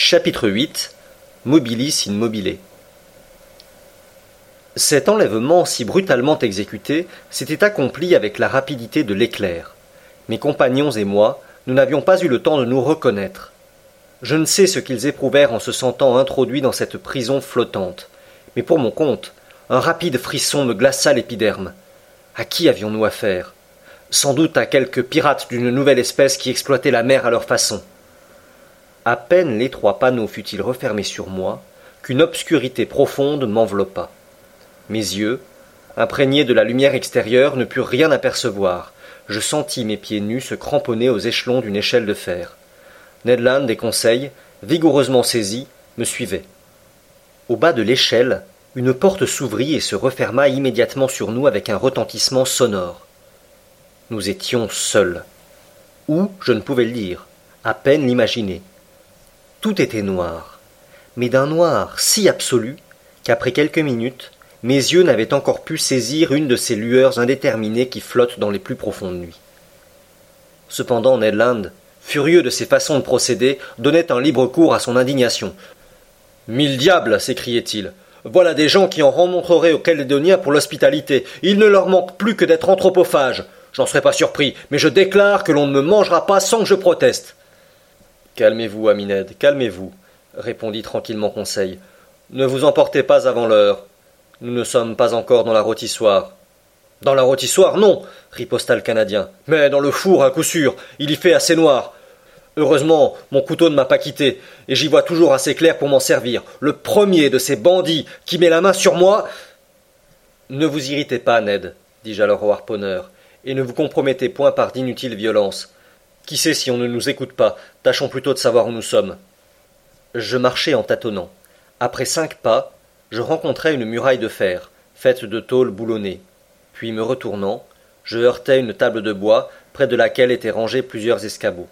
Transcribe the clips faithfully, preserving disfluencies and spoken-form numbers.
Chapitre huit. Mobilis in mobile. Cet enlèvement si brutalement exécuté s'était accompli avec la rapidité de l'éclair. Mes compagnons et moi, nous n'avions pas eu le temps de nous reconnaître. Je ne sais ce qu'ils éprouvèrent en se sentant introduits dans cette prison flottante, mais pour mon compte, un rapide frisson me glaça l'épiderme. À qui avions-nous affaire? Sans doute à quelques pirates d'une nouvelle espèce qui exploitaient la mer à leur façon. À peine l'étroit panneau fut-il refermé sur moi, qu'une obscurité profonde m'enveloppa. Mes yeux, imprégnés de la lumière extérieure, ne purent rien apercevoir. Je sentis mes pieds nus se cramponner aux échelons d'une échelle de fer. Ned Land et Conseil, vigoureusement saisis, me suivaient. Au bas de l'échelle, une porte s'ouvrit et se referma immédiatement sur nous avec un retentissement sonore. Nous étions seuls. Où, je ne pouvais le dire, à peine l'imaginer. Tout était noir, mais d'un noir si absolu qu'après quelques minutes, mes yeux n'avaient encore pu saisir une de ces lueurs indéterminées qui flottent dans les plus profondes nuits. Cependant, Ned Land, furieux de ses façons de procéder, donnait un libre cours à son indignation. « Mille diables » s'écriait-il. « Voilà des gens qui en remontreraient aux Calédoniens pour l'hospitalité. Il ne leur manque plus que d'être anthropophages. J'en serais pas surpris, mais je déclare que l'on ne me mangera pas sans que je proteste. » « Calmez-vous, ami Ned, calmez-vous, » répondit tranquillement Conseil. « Ne vous emportez pas avant l'heure. Nous ne sommes pas encore dans la rôtissoire. »« Dans la rôtissoire, non !» riposta le Canadien. « Mais dans le four, à coup sûr, il y fait assez noir. Heureusement, mon couteau ne m'a pas quitté, et j'y vois toujours assez clair pour m'en servir. Le premier de ces bandits qui met la main sur moi... » »« Ne vous irritez pas, Ned, » dis-je alors au harponneur, « et ne vous compromettez point par d'inutiles violences. » Qui sait si on ne nous écoute pas? Tâchons plutôt de savoir où nous sommes. Je marchais en tâtonnant. Après cinq pas, je rencontrai une muraille de fer, faite de tôles boulonnées. Puis, me retournant, je heurtai une table de bois, près de laquelle étaient rangés plusieurs escabeaux.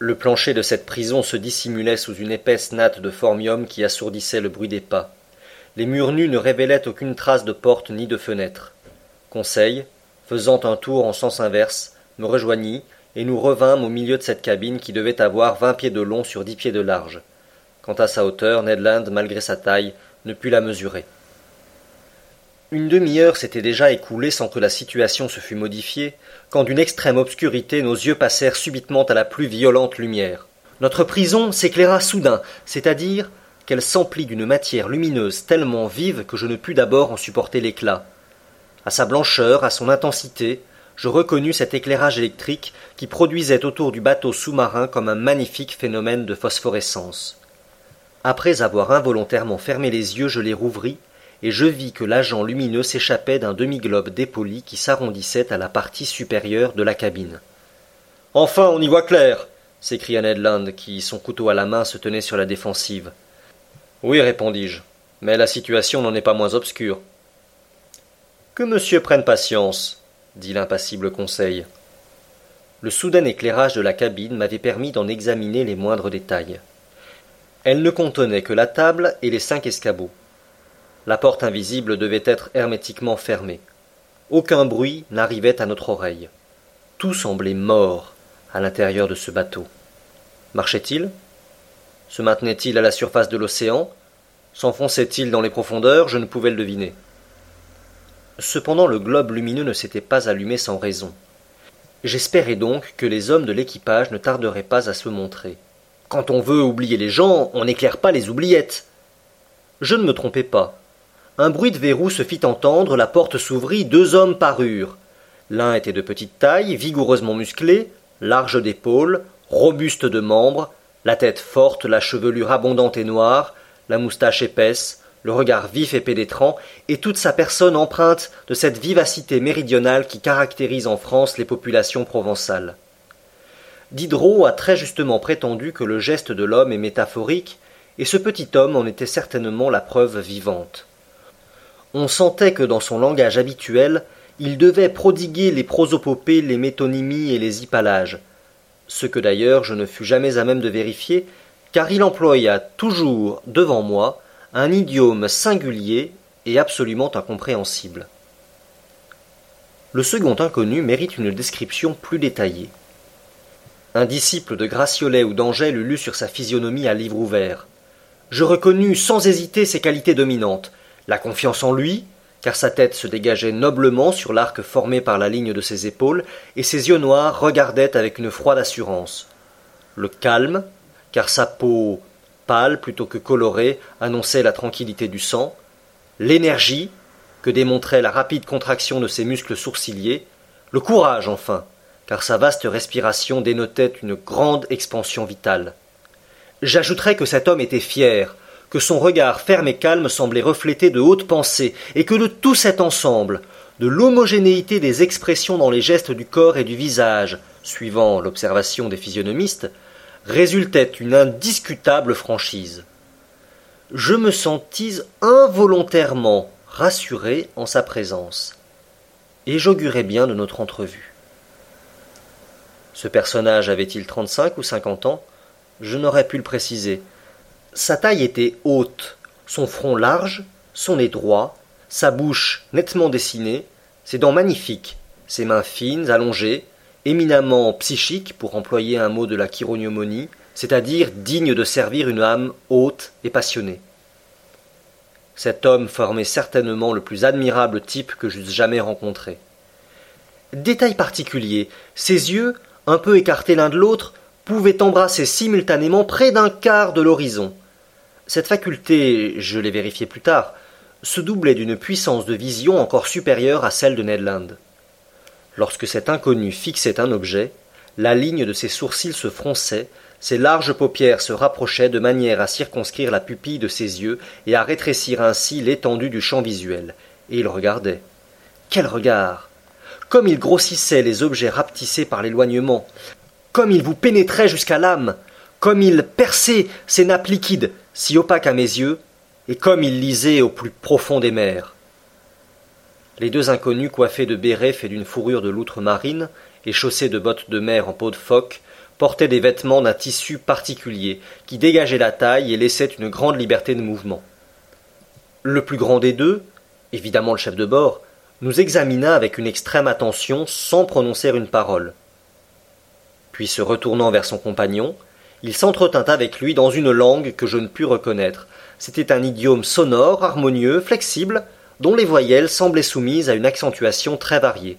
Le plancher de cette prison se dissimulait sous une épaisse natte de phormium qui assourdissait le bruit des pas. Les murs nus ne révélaient aucune trace de porte ni de fenêtre. Conseil, faisant un tour en sens inverse, me rejoignit, et nous revînmes au milieu de cette cabine qui devait avoir vingt pieds de long sur dix pieds de large. Quant à sa hauteur, Ned Land, malgré sa taille, ne put la mesurer. Une demi-heure s'était déjà écoulée sans que la situation se fût modifiée, quand d'une extrême obscurité nos yeux passèrent subitement à la plus violente lumière. Notre prison s'éclaira soudain, c'est-à-dire qu'elle s'emplit d'une matière lumineuse tellement vive que je ne pus d'abord en supporter l'éclat. À sa blancheur, à son intensité, je reconnus cet éclairage électrique qui produisait autour du bateau sous-marin comme un magnifique phénomène de phosphorescence. Après avoir involontairement fermé les yeux, je les rouvris, et je vis que l'agent lumineux s'échappait d'un demi-globe dépoli qui s'arrondissait à la partie supérieure de la cabine. « Enfin, on y voit clair !» s'écria Ned Land, qui, son couteau à la main, se tenait sur la défensive. « Oui, répondis-je, mais la situation n'en est pas moins obscure. »« Que monsieur prenne patience !» dit l'impassible Conseil. Le soudain éclairage de la cabine m'avait permis d'en examiner les moindres détails. Elle ne contenait que la table et les cinq escabeaux. La porte invisible devait être hermétiquement fermée. Aucun bruit n'arrivait à notre oreille. Tout semblait mort à l'intérieur de ce bateau. Marchait-il? Se maintenait-il à la surface de l'océan? S'enfonçait-il dans les profondeurs? Je ne pouvais le deviner. Cependant, le globe lumineux ne s'était pas allumé sans raison. J'espérais donc que les hommes de l'équipage ne tarderaient pas à se montrer. Quand on veut oublier les gens, on n'éclaire pas les oubliettes. Je ne me trompais pas. Un bruit de verrou se fit entendre, la porte s'ouvrit, deux hommes parurent. L'un était de petite taille, vigoureusement musclé, large d'épaules, robuste de membres, la tête forte, la chevelure abondante et noire, la moustache épaisse, le regard vif et pénétrant, et toute sa personne empreinte de cette vivacité méridionale qui caractérise en France les populations provençales. Diderot a très justement prétendu que le geste de l'homme est métaphorique, et ce petit homme en était certainement la preuve vivante. On sentait que dans son langage habituel, il devait prodiguer les prosopopées, les métonymies et les hypallages, ce que d'ailleurs je ne fus jamais à même de vérifier, car il employa toujours devant moi un idiome singulier et absolument incompréhensible. Le second inconnu mérite une description plus détaillée. Un disciple de Graciolet ou d'Angèle eût lu sur sa physionomie à livre ouvert. Je reconnus sans hésiter ses qualités dominantes, la confiance en lui, car sa tête se dégageait noblement sur l'arc formé par la ligne de ses épaules, et ses yeux noirs regardaient avec une froide assurance. Le calme, car sa peau, pâle plutôt que colorée, annonçait la tranquillité du sang, l'énergie, que démontrait la rapide contraction de ses muscles sourciliers, le courage enfin, car sa vaste respiration dénotait une grande expansion vitale. J'ajouterais que cet homme était fier, que son regard ferme et calme semblait refléter de hautes pensées, et que de tout cet ensemble, de l'homogénéité des expressions dans les gestes du corps et du visage, suivant l'observation des physionomistes, résultait une indiscutable franchise. Je me sentis involontairement rassuré en sa présence, et j'augurais bien de notre entrevue. Ce personnage avait-il trente-cinq ou cinquante ans? Je n'aurais pu le préciser. Sa taille était haute, son front large, son nez droit, sa bouche nettement dessinée, ses dents magnifiques, ses mains fines, allongées, éminemment psychiques, pour employer un mot de la chirognomonie, c'est-à-dire digne de servir une âme haute et passionnée. Cet homme formait certainement le plus admirable type que j'eusse jamais rencontré. Détail particulier, ses yeux, un peu écartés l'un de l'autre, pouvaient embrasser simultanément près d'un quart de l'horizon. Cette faculté, je l'ai vérifiée plus tard, se doublait d'une puissance de vision encore supérieure à celle de Ned Land. Lorsque cet inconnu fixait un objet, la ligne de ses sourcils se fronçait, ses larges paupières se rapprochaient de manière à circonscrire la pupille de ses yeux et à rétrécir ainsi l'étendue du champ visuel. Et il regardait. Quel regard! Comme il grossissait les objets rapetissés par l'éloignement, comme il vous pénétrait jusqu'à l'âme, comme il perçait ces nappes liquides, si opaques à mes yeux, et comme il lisait au plus profond des mers. Les deux inconnus, coiffés de bérets faits d'une fourrure de loutre marine et chaussés de bottes de mer en peau de phoque, portaient des vêtements d'un tissu particulier qui dégageait la taille et laissait une grande liberté de mouvement. Le plus grand des deux, évidemment le chef de bord, nous examina avec une extrême attention sans prononcer une parole. Puis, se retournant vers son compagnon, il s'entretint avec lui dans une langue que je ne pus reconnaître. C'était un idiome sonore, harmonieux, flexible, dont les voyelles semblaient soumises à une accentuation très variée.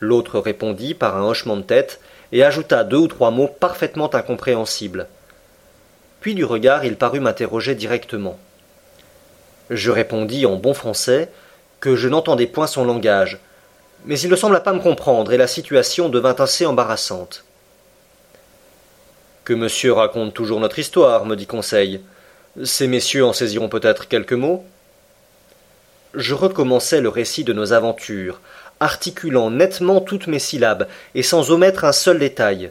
L'autre répondit par un hochement de tête et ajouta deux ou trois mots parfaitement incompréhensibles. Puis du regard, il parut m'interroger directement. Je répondis en bon français que je n'entendais point son langage, mais il ne sembla pas me comprendre, et la situation devint assez embarrassante. « Que monsieur raconte toujours notre histoire, me dit Conseil. Ces messieurs en saisiront peut-être quelques mots ?» Je recommençai le récit de nos aventures, articulant nettement toutes mes syllabes, et sans omettre un seul détail.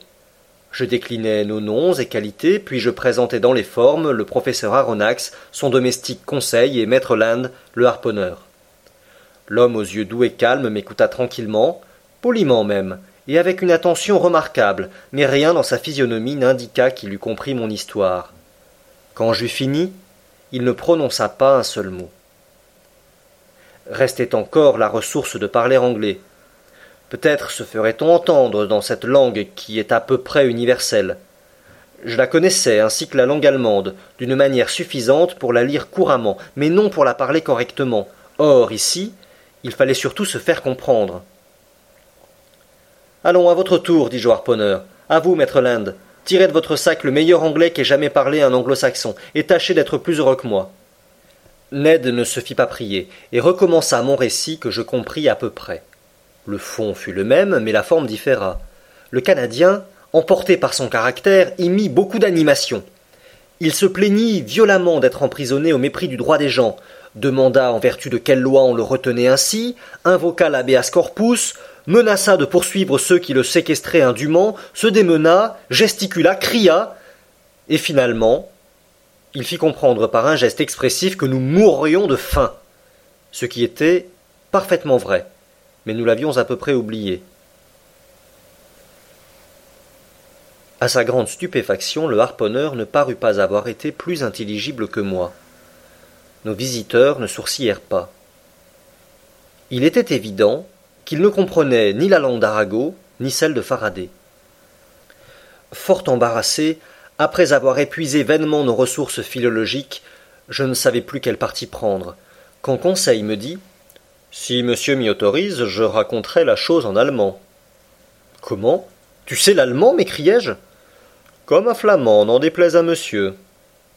Je déclinai nos noms et qualités, puis je présentai dans les formes le professeur Aronnax, son domestique Conseil, et maître Land, le harponneur. L'homme aux yeux doux et calmes m'écouta tranquillement, poliment même, et avec une attention remarquable, mais rien dans sa physionomie n'indiqua qu'il eût compris mon histoire. Quand j'eus fini, il ne prononça pas un seul mot. Restait encore la ressource de parler anglais. Peut-être se ferait-on entendre dans cette langue qui est à peu près universelle. Je la connaissais, ainsi que la langue allemande, d'une manière suffisante pour la lire couramment, mais non pour la parler correctement. Or, ici, il fallait surtout se faire comprendre. « Allons, à votre tour, » dis-je au harponneur. « À vous, maître Land. Tirez de votre sac le meilleur anglais qu'ait jamais parlé un anglo-saxon, et tâchez d'être plus heureux que moi. » Ned ne se fit pas prier, et recommença mon récit que je compris à peu près. Le fond fut le même, mais la forme différa. Le Canadien, emporté par son caractère, y mit beaucoup d'animation. Il se plaignit violemment d'être emprisonné au mépris du droit des gens, demanda en vertu de quelle loi on le retenait ainsi, invoqua l'habeas corpus, menaça de poursuivre ceux qui le séquestraient indûment, se démena, gesticula, cria, et finalement, il fit comprendre par un geste expressif que nous mourrions de faim, ce qui était parfaitement vrai, mais nous l'avions à peu près oublié. À sa grande stupéfaction, le harponneur ne parut pas avoir été plus intelligible que moi. Nos visiteurs ne sourcillèrent pas. Il était évident qu'ils ne comprenaient ni la langue d'Arago, ni celle de Faraday. fort embarrassé, après avoir épuisé vainement nos ressources philologiques, je ne savais plus quel parti prendre, quand Conseil me dit « Si monsieur m'y autorise, je raconterai la chose en allemand. »« Comment ? Tu sais l'allemand ?» m'écriai-je. « Comme un flamand, n'en déplaise à monsieur. »«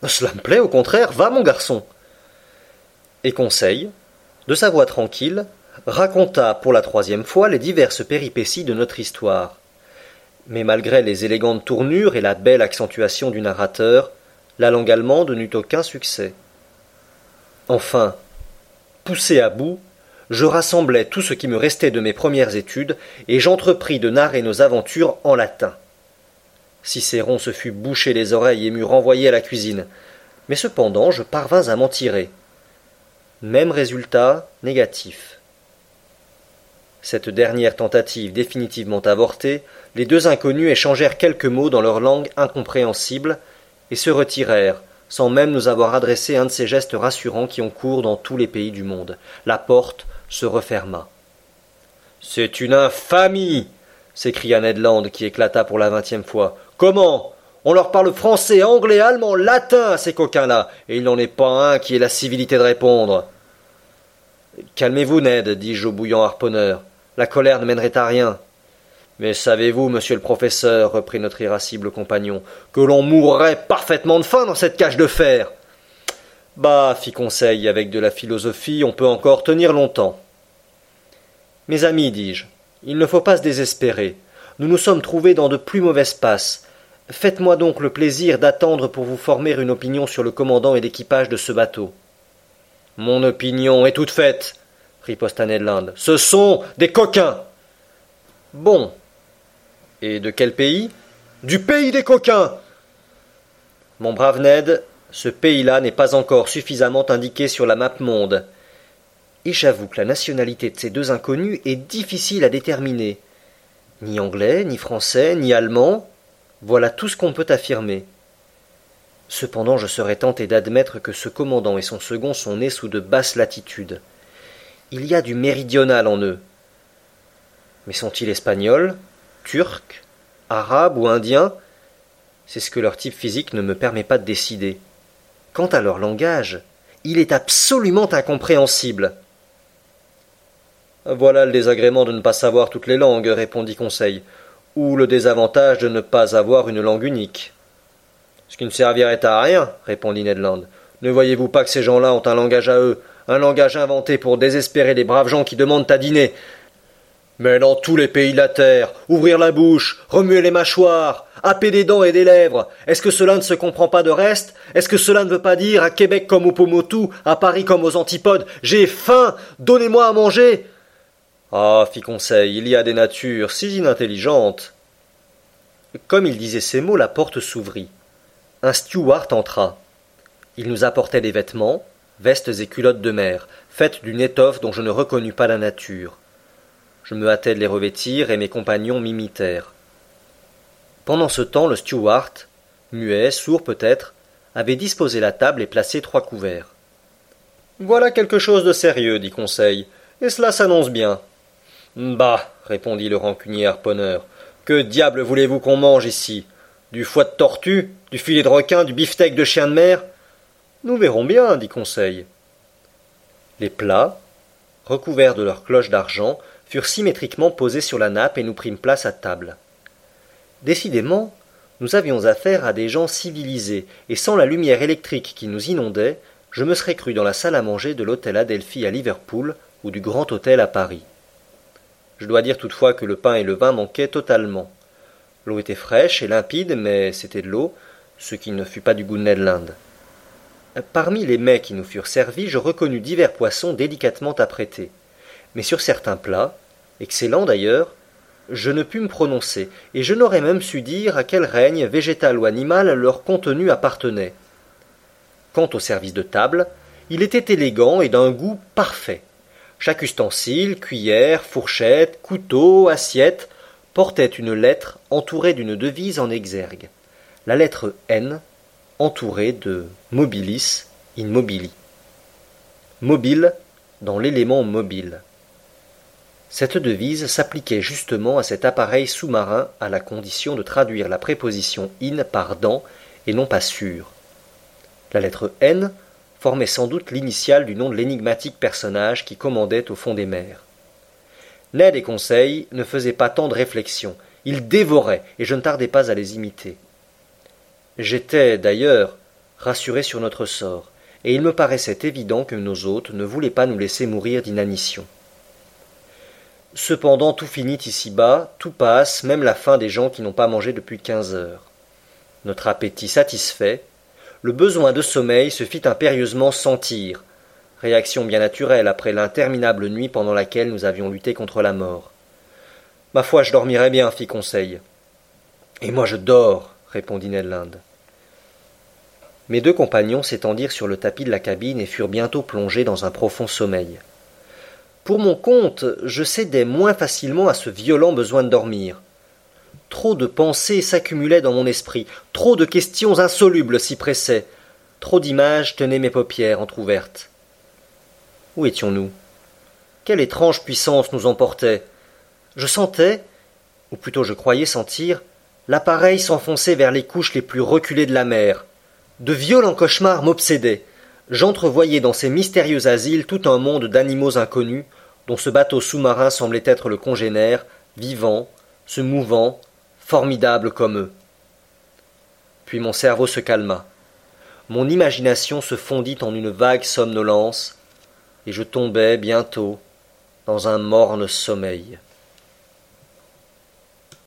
Cela me plaît, au contraire, va mon garçon !» Et Conseil, de sa voix tranquille, raconta pour la troisième fois les diverses péripéties de notre histoire. Mais malgré les élégantes tournures et la belle accentuation du narrateur, la langue allemande n'eut aucun succès. Enfin, poussé à bout, je rassemblai tout ce qui me restait de mes premières études et j'entrepris de narrer nos aventures en latin. Cicéron se fut bouché les oreilles et m'eut renvoyé à la cuisine, mais cependant je parvins à m'en tirer. Même résultat négatif. Cette dernière tentative définitivement avortée, les deux inconnus échangèrent quelques mots dans leur langue incompréhensible et se retirèrent, sans même nous avoir adressé un de ces gestes rassurants qui ont cours dans tous les pays du monde. La porte se referma. « C'est une infamie !» s'écria Ned Land qui éclata pour la vingtième fois. « Comment ? On leur parle français, anglais, allemand, latin à ces coquins-là, et il n'en est pas un qui ait la civilité de répondre. » « Calmez-vous, Ned, dis-je au bouillant harponneur. La colère ne mènerait à rien. »« Mais savez-vous, monsieur le professeur, reprit notre irascible compagnon, que l'on mourrait parfaitement de faim dans cette cage de fer ?»« Bah, fit Conseil, avec de la philosophie, on peut encore tenir longtemps. »« Mes amis, dis-je, il ne faut pas se désespérer. Nous nous sommes trouvés dans de plus mauvaises passes. Faites-moi donc le plaisir d'attendre pour vous former une opinion sur le commandant et l'équipage de ce bateau. » « Mon opinion est toute faite. » riposta Ned Land. « Ce sont des coquins !»« Bon. Et de quel pays ? » ?»« Du pays des coquins !»« Mon brave Ned, ce pays-là n'est pas encore suffisamment indiqué sur la map monde. Et j'avoue que la nationalité de ces deux inconnus est difficile à déterminer. Ni anglais, ni français, ni allemand. Voilà tout ce qu'on peut affirmer. » Cependant, je serais tenté d'admettre que ce commandant et son second sont nés sous de basses latitudes. Il y a du méridional en eux. Mais sont-ils espagnols, turcs, arabes ou indiens ? C'est ce que leur type physique ne me permet pas de décider. Quant à leur langage, il est absolument incompréhensible. « Voilà le désagrément de ne pas savoir toutes les langues, » répondit Conseil, « ou le désavantage de ne pas avoir une langue unique. » « Ce qui ne servirait à rien, » répondit Ned Land. « Ne voyez-vous pas que ces gens-là ont un langage à eux, un langage inventé pour désespérer les braves gens qui demandent à dîner ? Mais dans tous les pays de la terre, ouvrir la bouche, remuer les mâchoires, happer des dents et des lèvres, est-ce que cela ne se comprend pas de reste ? Est-ce que cela ne veut pas dire, à Québec comme au Pomotou, à Paris comme aux Antipodes, « J'ai faim, donnez-moi à manger !» Ah, fit Conseil, il y a des natures si inintelligentes. Comme il disait ces mots, la porte s'ouvrit. Un steward entra. Il nous apportait des vêtements, vestes et culottes de mer, faites d'une étoffe dont je ne reconnus pas la nature. Je me hâtai de les revêtir et mes compagnons m'imitèrent. Pendant ce temps, le steward, muet, sourd peut-être, avait disposé la table et placé trois couverts. « Voilà quelque chose de sérieux, » dit Conseil, « et cela s'annonce bien. »« Bah, » répondit le rancunier harponneur, « que diable voulez-vous qu'on mange ici ? Du foie de tortue ? Du filet de requin, du beefsteak de chien de mer ? Nous verrons bien, dit Conseil. Les plats, recouverts de leurs cloches d'argent, furent symétriquement posés sur la nappe et nous prîmes place à table. Décidément, nous avions affaire à des gens civilisés, et sans la lumière électrique qui nous inondait, je me serais cru dans la salle à manger de l'hôtel Adelphi à Liverpool ou du Grand Hôtel à Paris. Je dois dire toutefois que le pain et le vin manquaient totalement. L'eau était fraîche et limpide, mais c'était de l'eau, ce qui ne fut pas du goût de Ned Land. Parmi les mets qui nous furent servis, je reconnus divers poissons délicatement apprêtés. Mais sur certains plats, excellents d'ailleurs, je ne pus me prononcer, et je n'aurais même su dire à quel règne, végétal ou animal, leur contenu appartenait. Quant au service de table, il était élégant et d'un goût parfait. Chaque ustensile, cuillère, fourchette, couteau, assiette, portait une lettre entourée d'une devise en exergue. La lettre N entourée de Mobilis in mobile. Mobile dans l'élément mobile. Cette devise s'appliquait justement à cet appareil sous-marin à la condition de traduire la préposition « in » par « dans » et non pas « sur ». La lettre « N » formait sans doute l'initiale du nom de l'énigmatique personnage qui commandait au fond des mers. Ned et Conseil ne faisaient pas tant de réflexions, ils dévoraient, et je ne tardais pas à les imiter. J'étais, d'ailleurs, rassuré sur notre sort, et il me paraissait évident que nos hôtes ne voulaient pas nous laisser mourir d'inanition. Cependant, tout finit ici-bas, tout passe, même la faim des gens qui n'ont pas mangé depuis quinze heures. Notre appétit satisfait, le besoin de sommeil se fit impérieusement sentir, réaction bien naturelle après l'interminable nuit pendant laquelle nous avions lutté contre la mort. « Ma foi, je dormirai bien, fit Conseil. »« Et moi, je dors, » répondit Ned Land. Mes deux compagnons s'étendirent sur le tapis de la cabine et furent bientôt plongés dans un profond sommeil. Pour mon compte, je cédais moins facilement à ce violent besoin de dormir. Trop de pensées s'accumulaient dans mon esprit, trop de questions insolubles s'y pressaient, trop d'images tenaient mes paupières entr'ouvertes. Où étions-nous? Quelle étrange puissance nous emportait? Je sentais, ou plutôt je croyais sentir, l'appareil s'enfonçait vers les couches les plus reculées de la mer. De violents cauchemars m'obsédaient. J'entrevoyais dans ces mystérieux asiles tout un monde d'animaux inconnus, dont ce bateau sous-marin semblait être le congénère, vivant, se mouvant, formidable comme eux. Puis mon cerveau se calma. Mon imagination se fondit en une vague somnolence, et je tombai bientôt dans un morne sommeil.